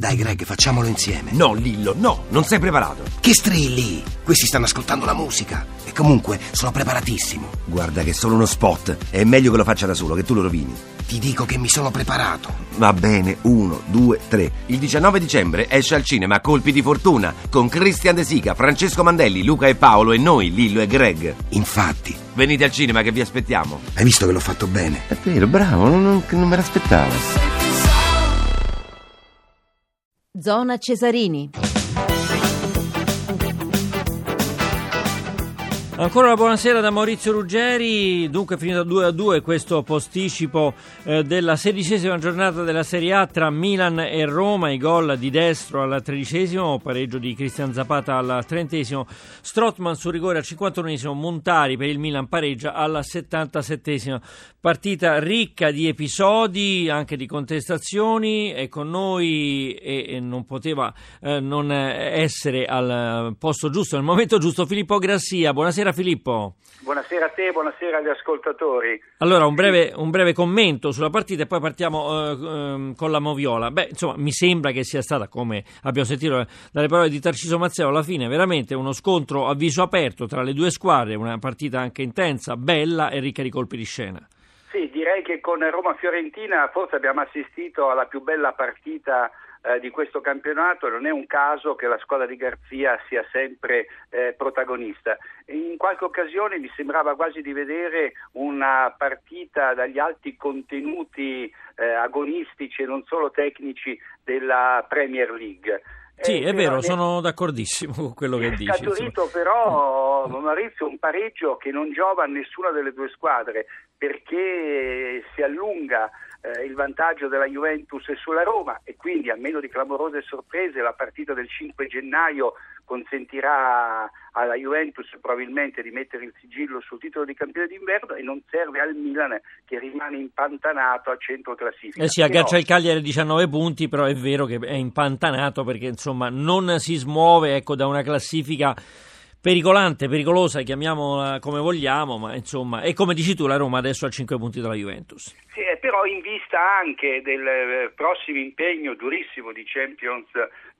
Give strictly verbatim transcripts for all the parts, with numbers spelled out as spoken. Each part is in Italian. Dai Greg, facciamolo insieme. No Lillo, no, non sei preparato. Che strilli? Questi stanno ascoltando la musica. E comunque sono preparatissimo. Guarda che è solo uno spot. È meglio che lo faccia da solo, che tu lo rovini. Ti dico che mi sono preparato. Va bene, uno, due, tre. Il diciannove dicembre esce al cinema Colpi di fortuna con Christian De Sica, Francesco Mandelli, Luca e Paolo e noi, Lillo e Greg. Infatti. Venite al cinema che vi aspettiamo. Hai visto che l'ho fatto bene? È vero, bravo, non, non, non me l'aspettavo. Zona Cesarini. Ancora una buonasera da Maurizio Ruggeri. Dunque è finito due a due questo posticipo eh, della sedicesima giornata della Serie A tra Milan e Roma. I gol di Destro al tredicesimo, pareggio di Cristian Zapata al trentesimo, Strootman su rigore al cinquantunesimo, Montari per il Milan pareggia al settantasettesimo. Partita ricca di episodi, anche di contestazioni, e con noi e, e non poteva eh, non essere al posto giusto, al momento giusto, Filippo Grassia. Buonasera Filippo. Buonasera a te, buonasera agli ascoltatori. Allora un breve, un breve commento sulla partita e poi partiamo eh, con la Moviola. Beh, insomma, mi sembra che sia stata, come abbiamo sentito dalle parole di Tarciso Mazzeo, alla fine veramente uno scontro a viso aperto tra le due squadre, una partita anche intensa, bella e ricca di colpi di scena. Sì, direi che con Roma-Fiorentina forse abbiamo assistito alla più bella partita di questo campionato. Non è un caso che la squadra di Grassia sia sempre eh, protagonista. In qualche occasione mi sembrava quasi di vedere una partita dagli alti contenuti eh, agonistici e non solo tecnici della Premier League. Sì, è vero, sono d'accordissimo con quello che dici. È scaturito però, Maurizio, un pareggio che non giova a nessuna delle due squadre, perché si allunga eh, il vantaggio della Juventus sulla Roma e quindi, a meno di clamorose sorprese, la partita del cinque gennaio consentirà alla Juventus probabilmente di mettere il sigillo sul titolo di campione d'inverno e non serve al Milan, che rimane impantanato a centro classifica. Eh sì, aggancia il Cagliari a diciannove punti, però è vero che è impantanato perché insomma non si smuove, ecco, da una classifica pericolante, pericolosa, chiamiamola come vogliamo, ma insomma, e come dici tu, la Roma adesso ha cinque punti dalla Juventus. Sì, però in vista anche del prossimo impegno durissimo di Champions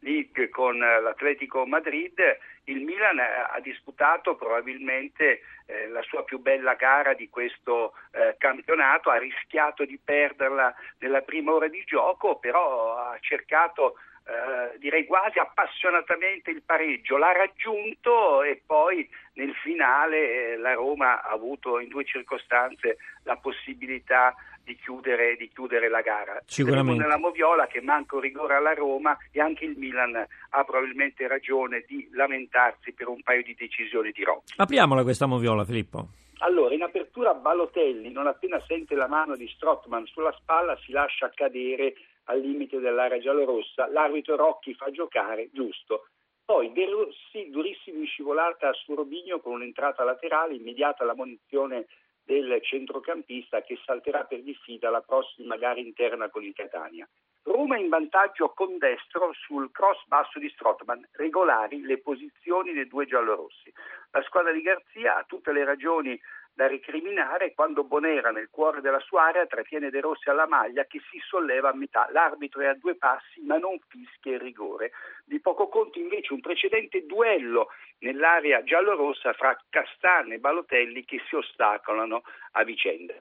League con l'Atletico Madrid, il Milan ha disputato probabilmente eh, la sua più bella gara di questo eh, campionato, ha rischiato di perderla nella prima ora di gioco, però ha cercato Uh, direi quasi appassionatamente il pareggio, l'ha raggiunto e poi nel finale eh, la Roma ha avuto in due circostanze la possibilità di chiudere, di chiudere la gara. Sicuramente nella Moviola che manca un rigore alla Roma e anche il Milan ha probabilmente ragione di lamentarsi per un paio di decisioni di Rocchi. Apriamola questa Moviola, Filippo. Allora, in apertura Balotelli, non appena sente la mano di Strootman sulla spalla, si lascia cadere al limite dell'area giallorossa, l'arbitro Rocchi fa giocare, giusto. Poi De Rossi, durissima scivolata su Robinho con un'entrata laterale, immediata la munizione del centrocampista che salterà per diffida la prossima gara interna con il Catania. Roma in vantaggio con Destro sul cross basso di Strootman, regolari le posizioni dei due giallorossi. La squadra di Grassia ha tutte le ragioni da recriminare quando Bonera, nel cuore della sua area, trattiene De Rossi alla maglia che si solleva a metà. L'arbitro è a due passi ma non fischia il rigore. Di poco conto invece un precedente duello nell'area giallorossa fra Castagna e Balotelli che si ostacolano a vicenda.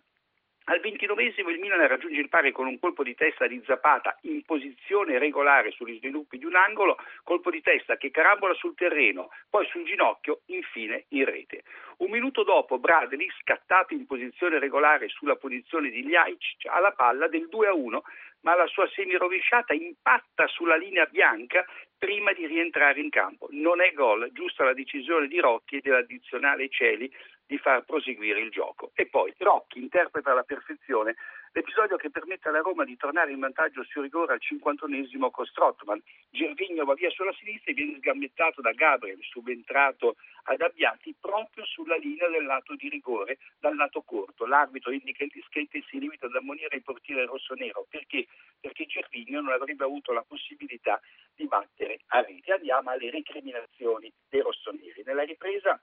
Al ventinovesimo il Milan raggiunge il pari con un colpo di testa di Zapata in posizione regolare sugli sviluppi di un angolo, colpo di testa che carambola sul terreno, poi sul ginocchio, infine in rete. Un minuto dopo Bradley, scattato in posizione regolare sulla posizione di Ljajic, ha la palla del due a uno, ma la sua semirovesciata impatta sulla linea bianca prima di rientrare in campo. Non è gol, giusta la decisione di Rocchi e dell'addizionale Celi di far proseguire il gioco. E poi Rocchi interpreta alla perfezione l'episodio che permette alla Roma di tornare in vantaggio su rigore al cinquantunesimo con Strootman. Gervinho va via sulla sinistra e viene sgambettato da Gabriel, subentrato ad Abbiati, proprio sulla linea del lato di rigore, dal lato corto. L'arbitro indica il dischetto e si limita ad ammonire il portiere rossonero. Perché? Perché Gervinho non avrebbe avuto la possibilità di battere a rete. Andiamo alle recriminazioni dei rossoneri. Nella ripresa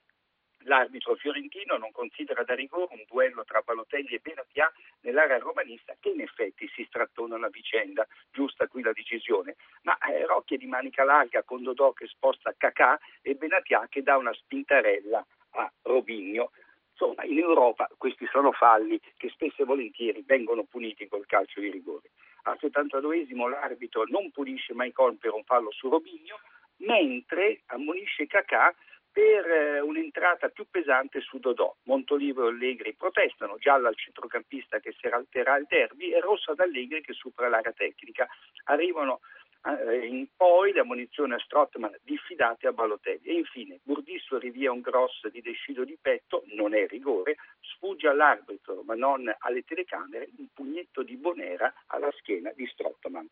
L'arbitro fiorentino non considera da rigore un duello tra Balotelli e Benatia nell'area romanista, che in effetti si strattonano a vicenda, giusta qui la decisione, ma eh, Rocchi è di manica larga con Dodò che sposta Kakà e Benatia che dà una spintarella a Robinho. Insomma, in Europa questi sono falli che spesso e volentieri vengono puniti col calcio di rigore. Al settantaduesimo l'arbitro non pulisce Maicon per un fallo su Robinho, mentre ammonisce Kakà per un'entrata più pesante su Dodò. Montolivo e Allegri protestano, gialla al centrocampista che si alterà al derby e rossa ad Allegri che supera l'area tecnica. Arrivano eh, in poi le ammonizioni a Strootman diffidate a Balotelli. E infine Burdisso rivia un cross di Descido di petto, non è rigore, sfugge all'arbitro ma non alle telecamere un pugnetto di Bonera alla schiena di Strootman.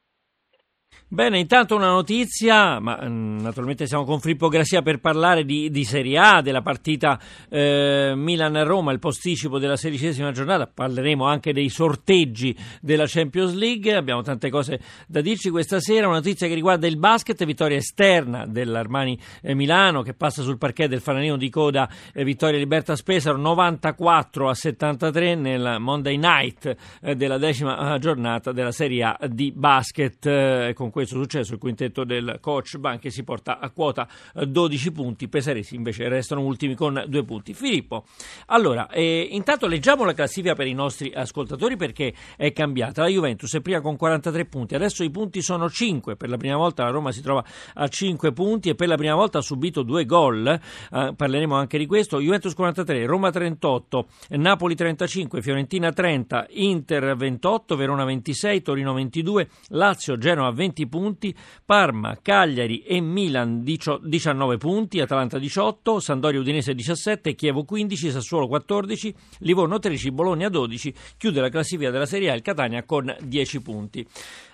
Bene, intanto una notizia, ma naturalmente siamo con Filippo Grassia per parlare di, di Serie A, della partita eh, Milan-Roma, il posticipo della sedicesima giornata, parleremo anche dei sorteggi della Champions League, abbiamo tante cose da dirci questa sera. Una notizia che riguarda il basket, vittoria esterna dell'Armani Milano che passa sul parquet del Fanalino di Coda, eh, vittoria Libertà Spesaro novantaquattro a settantatré nel Monday Night eh, della decima giornata della Serie A di basket. Eh, con questo successo il quintetto del coach Banchi si porta a quota dodici punti, pesaresi invece restano ultimi con due punti. Filippo, allora eh, intanto leggiamo la classifica per i nostri ascoltatori perché è cambiata. La Juventus è prima con quarantatré punti, adesso i punti sono cinque, per la prima volta la Roma si trova a cinque punti e per la prima volta ha subito due gol, eh, parleremo anche di questo. Juventus quarantatré, Roma trentotto, Napoli trentacinque, Fiorentina trenta, Inter ventotto, Verona ventisei, Torino ventidue, Lazio, Genova venti punti, Parma, Cagliari e Milan diciannove punti, Atalanta diciotto, Sampdoria Udinese diciassette, Chievo quindici, Sassuolo quattordici, Livorno tredici, Bologna dodici, chiude la classifica della Serie A il Catania con dieci punti.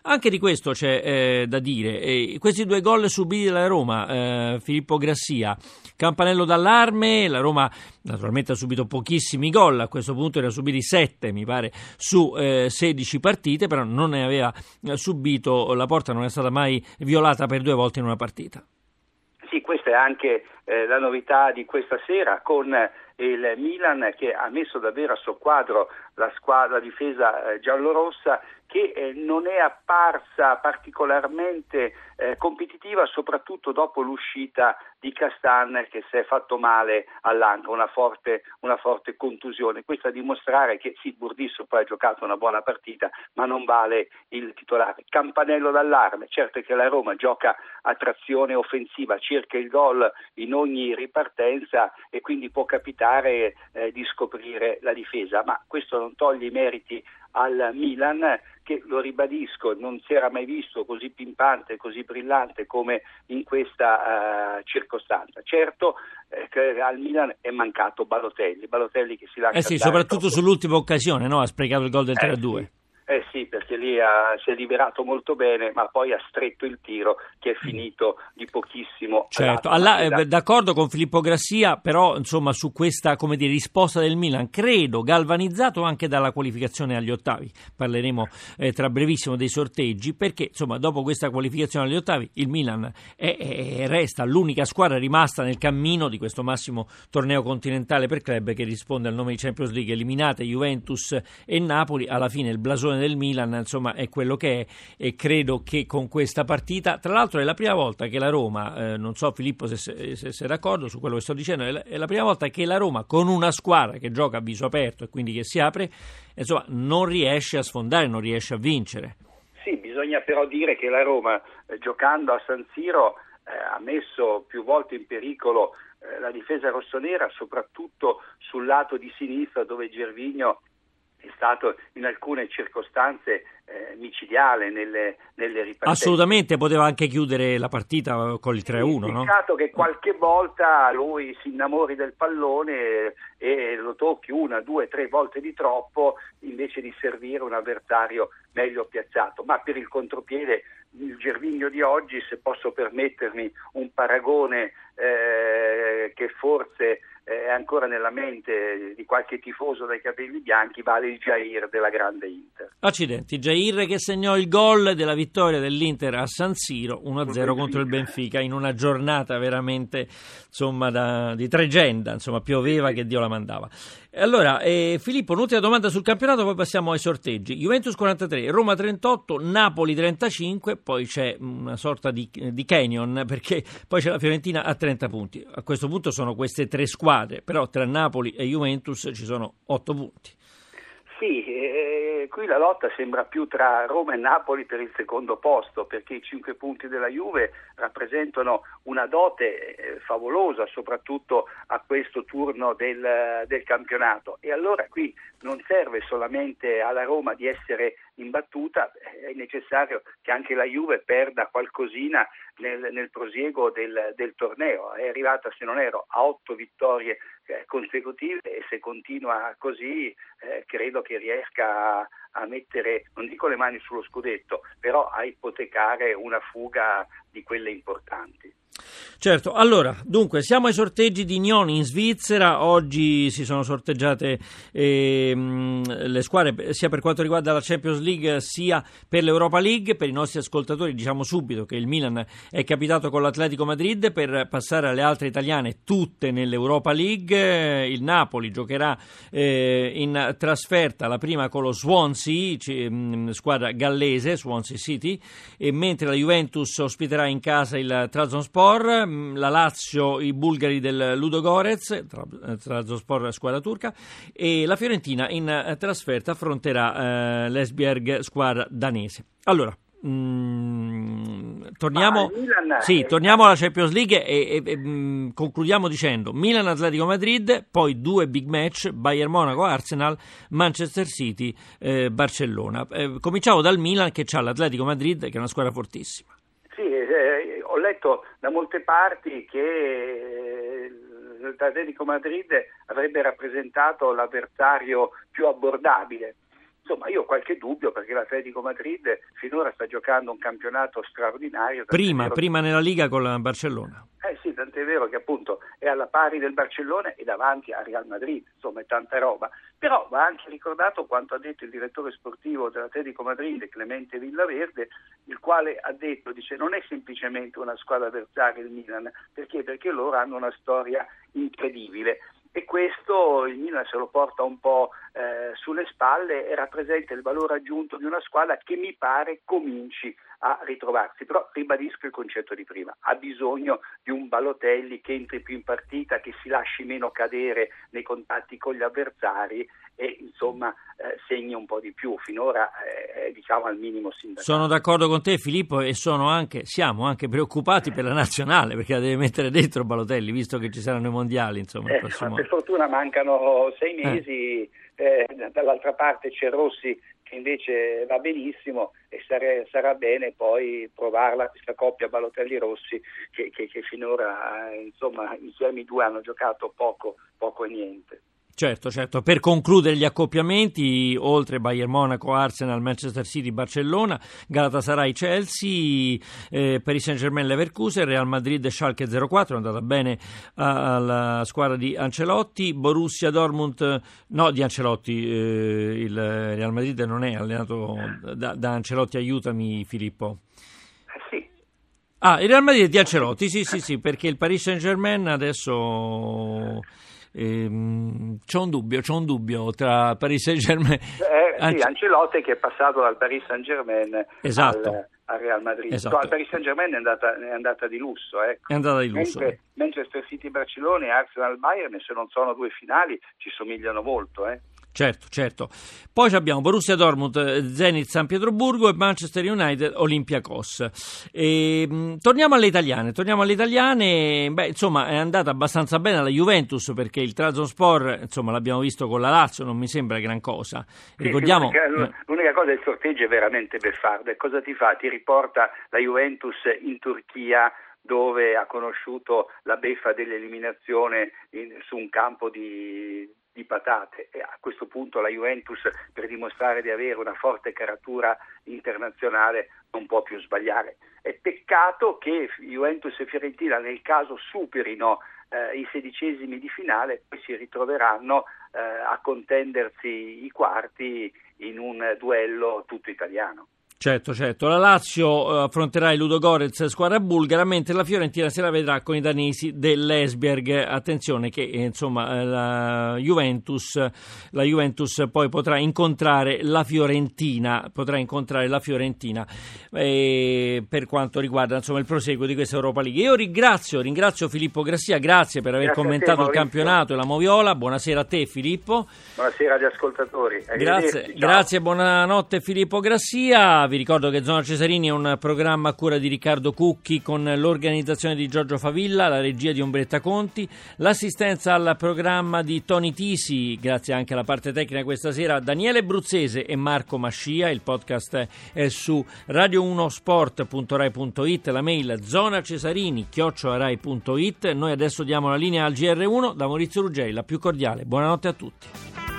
Anche di questo c'è eh, da dire, e questi due gol subiti dalla Roma, eh, Filippo Grassia, campanello d'allarme. La Roma naturalmente ha subito pochissimi gol, a questo punto ne ha subiti sette mi pare su eh, sedici partite, però non ne aveva subito, la porta non è stata mai violata per due volte in una partita. Sì, questa è anche eh, la novità di questa sera, con il Milan che ha messo davvero a soqquadro la squadra, la difesa eh, giallorossa, che eh, non è apparsa particolarmente eh, competitiva, soprattutto dopo l'uscita di Castan che si è fatto male all'anca, una forte, una forte contusione. Questo a dimostrare che sì, Burdisso poi ha giocato una buona partita, ma non vale il titolare. Campanello d'allarme, certo è che la Roma gioca a trazione offensiva, cerca il gol in ogni ripartenza e quindi può capitare eh, di scoprire la difesa, ma questo non toglie i meriti al Milan che, lo ribadisco, non si era mai visto così pimpante, così brillante come in questa uh, circostanza. Certo eh, che al Milan è mancato Balotelli, Balotelli che si lascia eh sì, soprattutto troppo. Sull'ultima occasione, no? Ha sprecato il gol del eh, tre a due. Sì. Eh sì, perché lì ha, si è liberato molto bene, ma poi ha stretto il tiro che è finito di pochissimo. Certo, alla, eh, d'accordo con Filippo Grassia, però insomma su questa, come dire, risposta del Milan, credo galvanizzato anche dalla qualificazione agli ottavi. Parleremo eh, tra brevissimo dei sorteggi, perché insomma dopo questa qualificazione agli ottavi il Milan è, è, resta l'unica squadra rimasta nel cammino di questo massimo torneo continentale per club che risponde al nome di Champions League. Eliminate Juventus e Napoli, alla fine il blasone del Milan insomma è quello che è, e credo che con questa partita, tra l'altro è la prima volta che la Roma, eh, non so Filippo se, se, se sei d'accordo su quello che sto dicendo, è la, è la prima volta che la Roma con una squadra che gioca a viso aperto e quindi che si apre insomma non riesce a sfondare, non riesce a vincere. Sì, bisogna però dire che la Roma eh, giocando a San Siro eh, ha messo più volte in pericolo eh, la difesa rossonera, soprattutto sul lato di sinistra dove Gervinho è stato in alcune circostanze eh, micidiale nelle, nelle ripartenze. Assolutamente, poteva anche chiudere la partita con il tre a uno. Sì, no? Peccato che qualche volta lui si innamori del pallone e lo tocchi una, due, tre volte di troppo invece di servire un avversario meglio piazzato. Ma per il contropiede il Gervinho di oggi, se posso permettermi un paragone eh, che forse è ancora nella mente di qualche tifoso dai capelli bianchi, vale il Jair della grande Inter. Accidenti, Jair che segnò il gol della vittoria dell'Inter a San Siro uno a zero contro il Benfica in una giornata veramente, insomma, da, di tregenda, insomma, pioveva che Dio la mandava. Allora, eh, Filippo, un'ultima domanda sul campionato, poi passiamo ai sorteggi. Juventus quarantatré, Roma trentotto, Napoli trentacinque, poi c'è una sorta di, di canyon, perché poi c'è la Fiorentina a trenta punti. A questo punto sono queste tre squadre, però tra Napoli e Juventus ci sono otto punti. Sì, eh, qui la lotta sembra più tra Roma e Napoli per il secondo posto, perché i cinque punti della Juve rappresentano una dote eh, favolosa, soprattutto a questo turno del, del campionato. E allora qui non serve solamente alla Roma di essere imbattuta, è necessario che anche la Juve perda qualcosina nel, nel prosieguo del, del torneo. È arrivata, se non ero, a otto vittorie consecutive, e se continua così eh, credo che riesca a, a mettere, non dico le mani sullo scudetto, però a ipotecare una fuga di quelle importanti. Certo, allora, dunque, siamo ai sorteggi di Gnoni in Svizzera. Oggi si sono sorteggiate eh, le squadre sia per quanto riguarda la Champions League sia per l'Europa League. Per i nostri ascoltatori diciamo subito che il Milan è capitato con l'Atletico Madrid per passare alle altre italiane tutte nell'Europa League. Il Napoli giocherà eh, in trasferta la prima con lo Swansea, squadra gallese, Swansea City, e mentre la Juventus ospiterà in casa il Trabzonspor, la Lazio i bulgari del Ludogorets, Trabzonspor squadra turca, e la Fiorentina in trasferta affronterà eh, l'Esbjerg, squadra danese. Allora, mm, torniamo, ah, sì, torniamo alla Champions League e, e, e mm, concludiamo dicendo Milan-Atletico Madrid, poi due big match, Bayern Monaco-Arsenal, Manchester City, eh, Barcellona. Eh, cominciamo dal Milan, che c'ha l'Atletico Madrid, che è una squadra fortissima. Sì, eh, ho letto da molte parti che l'Atletico Madrid avrebbe rappresentato l'avversario più abbordabile. Insomma, io ho qualche dubbio, perché l'Atletico Madrid finora sta giocando un campionato straordinario. Prima, prima nella Liga con la Barcellona. Eh sì, tant'è vero che appunto è alla pari del Barcellona e davanti a Real Madrid, insomma è tanta roba. Però va anche ricordato quanto ha detto il direttore sportivo dell'Atletico Madrid, Clemente Villaverde, il quale ha detto, dice, non è semplicemente una squadra avversaria il Milan, perché? Perché loro hanno una storia incredibile. E questo il Milan se lo porta un po' eh, sulle spalle e rappresenta il valore aggiunto di una squadra che mi pare cominci a ritrovarsi. Però ribadisco il concetto di prima, ha bisogno di un Balotelli che entri più in partita, che si lasci meno cadere nei contatti con gli avversari e insomma eh, segni un po' di più. Finora eh, diciamo al minimo sindacale. Sono d'accordo con te, Filippo, e sono anche siamo anche preoccupati per la nazionale, perché la deve mettere dentro Balotelli, visto che ci saranno i mondiali, insomma, eh, il prossimo... Per fortuna mancano sei mesi, eh. Eh, dall'altra parte c'è Rossi che invece va benissimo, e sare, sarà bene poi provarla questa coppia Balotelli-Rossi che, che, che finora insomma insieme i due hanno giocato poco, poco e niente. Certo, certo. Per concludere gli accoppiamenti, oltre Bayern Monaco, Arsenal, Manchester City, Barcellona, Galatasaray, Chelsea, eh, Paris Saint-Germain, Leverkusen, Real Madrid, Schalke zero quattro, è andata bene alla squadra di Ancelotti, Borussia Dortmund, no di Ancelotti, eh, il Real Madrid non è allenato da, da Ancelotti, aiutami Filippo. Ah, il Real Madrid di Ancelotti, sì, sì, sì, perché il Paris Saint-Germain adesso... Ehm, c'è un dubbio, c'è un dubbio tra Paris Saint-Germain eh, Anc- sì, Ancelotti che è passato dal Paris Saint-Germain, esatto, al, al Real Madrid, esatto. Al Paris Saint-Germain è andata, è andata di lusso, ecco. È andata di lusso. Mentre, eh. Manchester City, Barcellona e Arsenal Bayern, se non sono due finali, ci somigliano molto, eh. Certo, certo. Poi abbiamo Borussia Dortmund, Zenit San Pietroburgo e Manchester United, Olympiacos. E, torniamo alle italiane. Torniamo alle italiane. Beh, insomma, è andata abbastanza bene la Juventus, perché il Trabzonspor, insomma, l'abbiamo visto con la Lazio, non mi sembra gran cosa. Ricordiamo. Sì, l'unica, l'unica cosa del sorteggio è veramente beffardo. Cosa ti fa? Ti riporta la Juventus in Turchia, dove ha conosciuto la beffa dell'eliminazione in, su un campo di di patate, e a questo punto la Juventus, per dimostrare di avere una forte caratura internazionale, non può più sbagliare. È peccato che Juventus e Fiorentina nel caso superino eh, i sedicesimi di finale, poi si ritroveranno eh, a contendersi i quarti in un duello tutto italiano. Certo, certo. La Lazio affronterà il Ludogorets, squadra bulgara, mentre la Fiorentina se la vedrà con i danesi dell'Esbjerg. Attenzione che insomma la Juventus, la Juventus poi potrà incontrare la Fiorentina, potrà incontrare la Fiorentina eh, per quanto riguarda insomma il proseguo di questa Europa League. Io ringrazio, ringrazio Filippo Grassia, grazie per aver grazie commentato te, il campionato e la Moviola. Buonasera a te, Filippo. Buonasera agli ascoltatori. Grazie, grazie, buonanotte Filippo Grassia. Vi ricordo che Zona Cesarini è un programma a cura di Riccardo Cucchi con l'organizzazione di Giorgio Favilla, la regia di Umbretta Conti, l'assistenza al programma di Tony Tisi, grazie anche alla parte tecnica questa sera, Daniele Bruzzese e Marco Mascia. Il podcast è su radio uno sport punto rai punto it, la mail zona cesarini chiocciola rai punto it. Noi adesso diamo la linea al G R uno da Maurizio Ruggeri, la più cordiale buonanotte a tutti.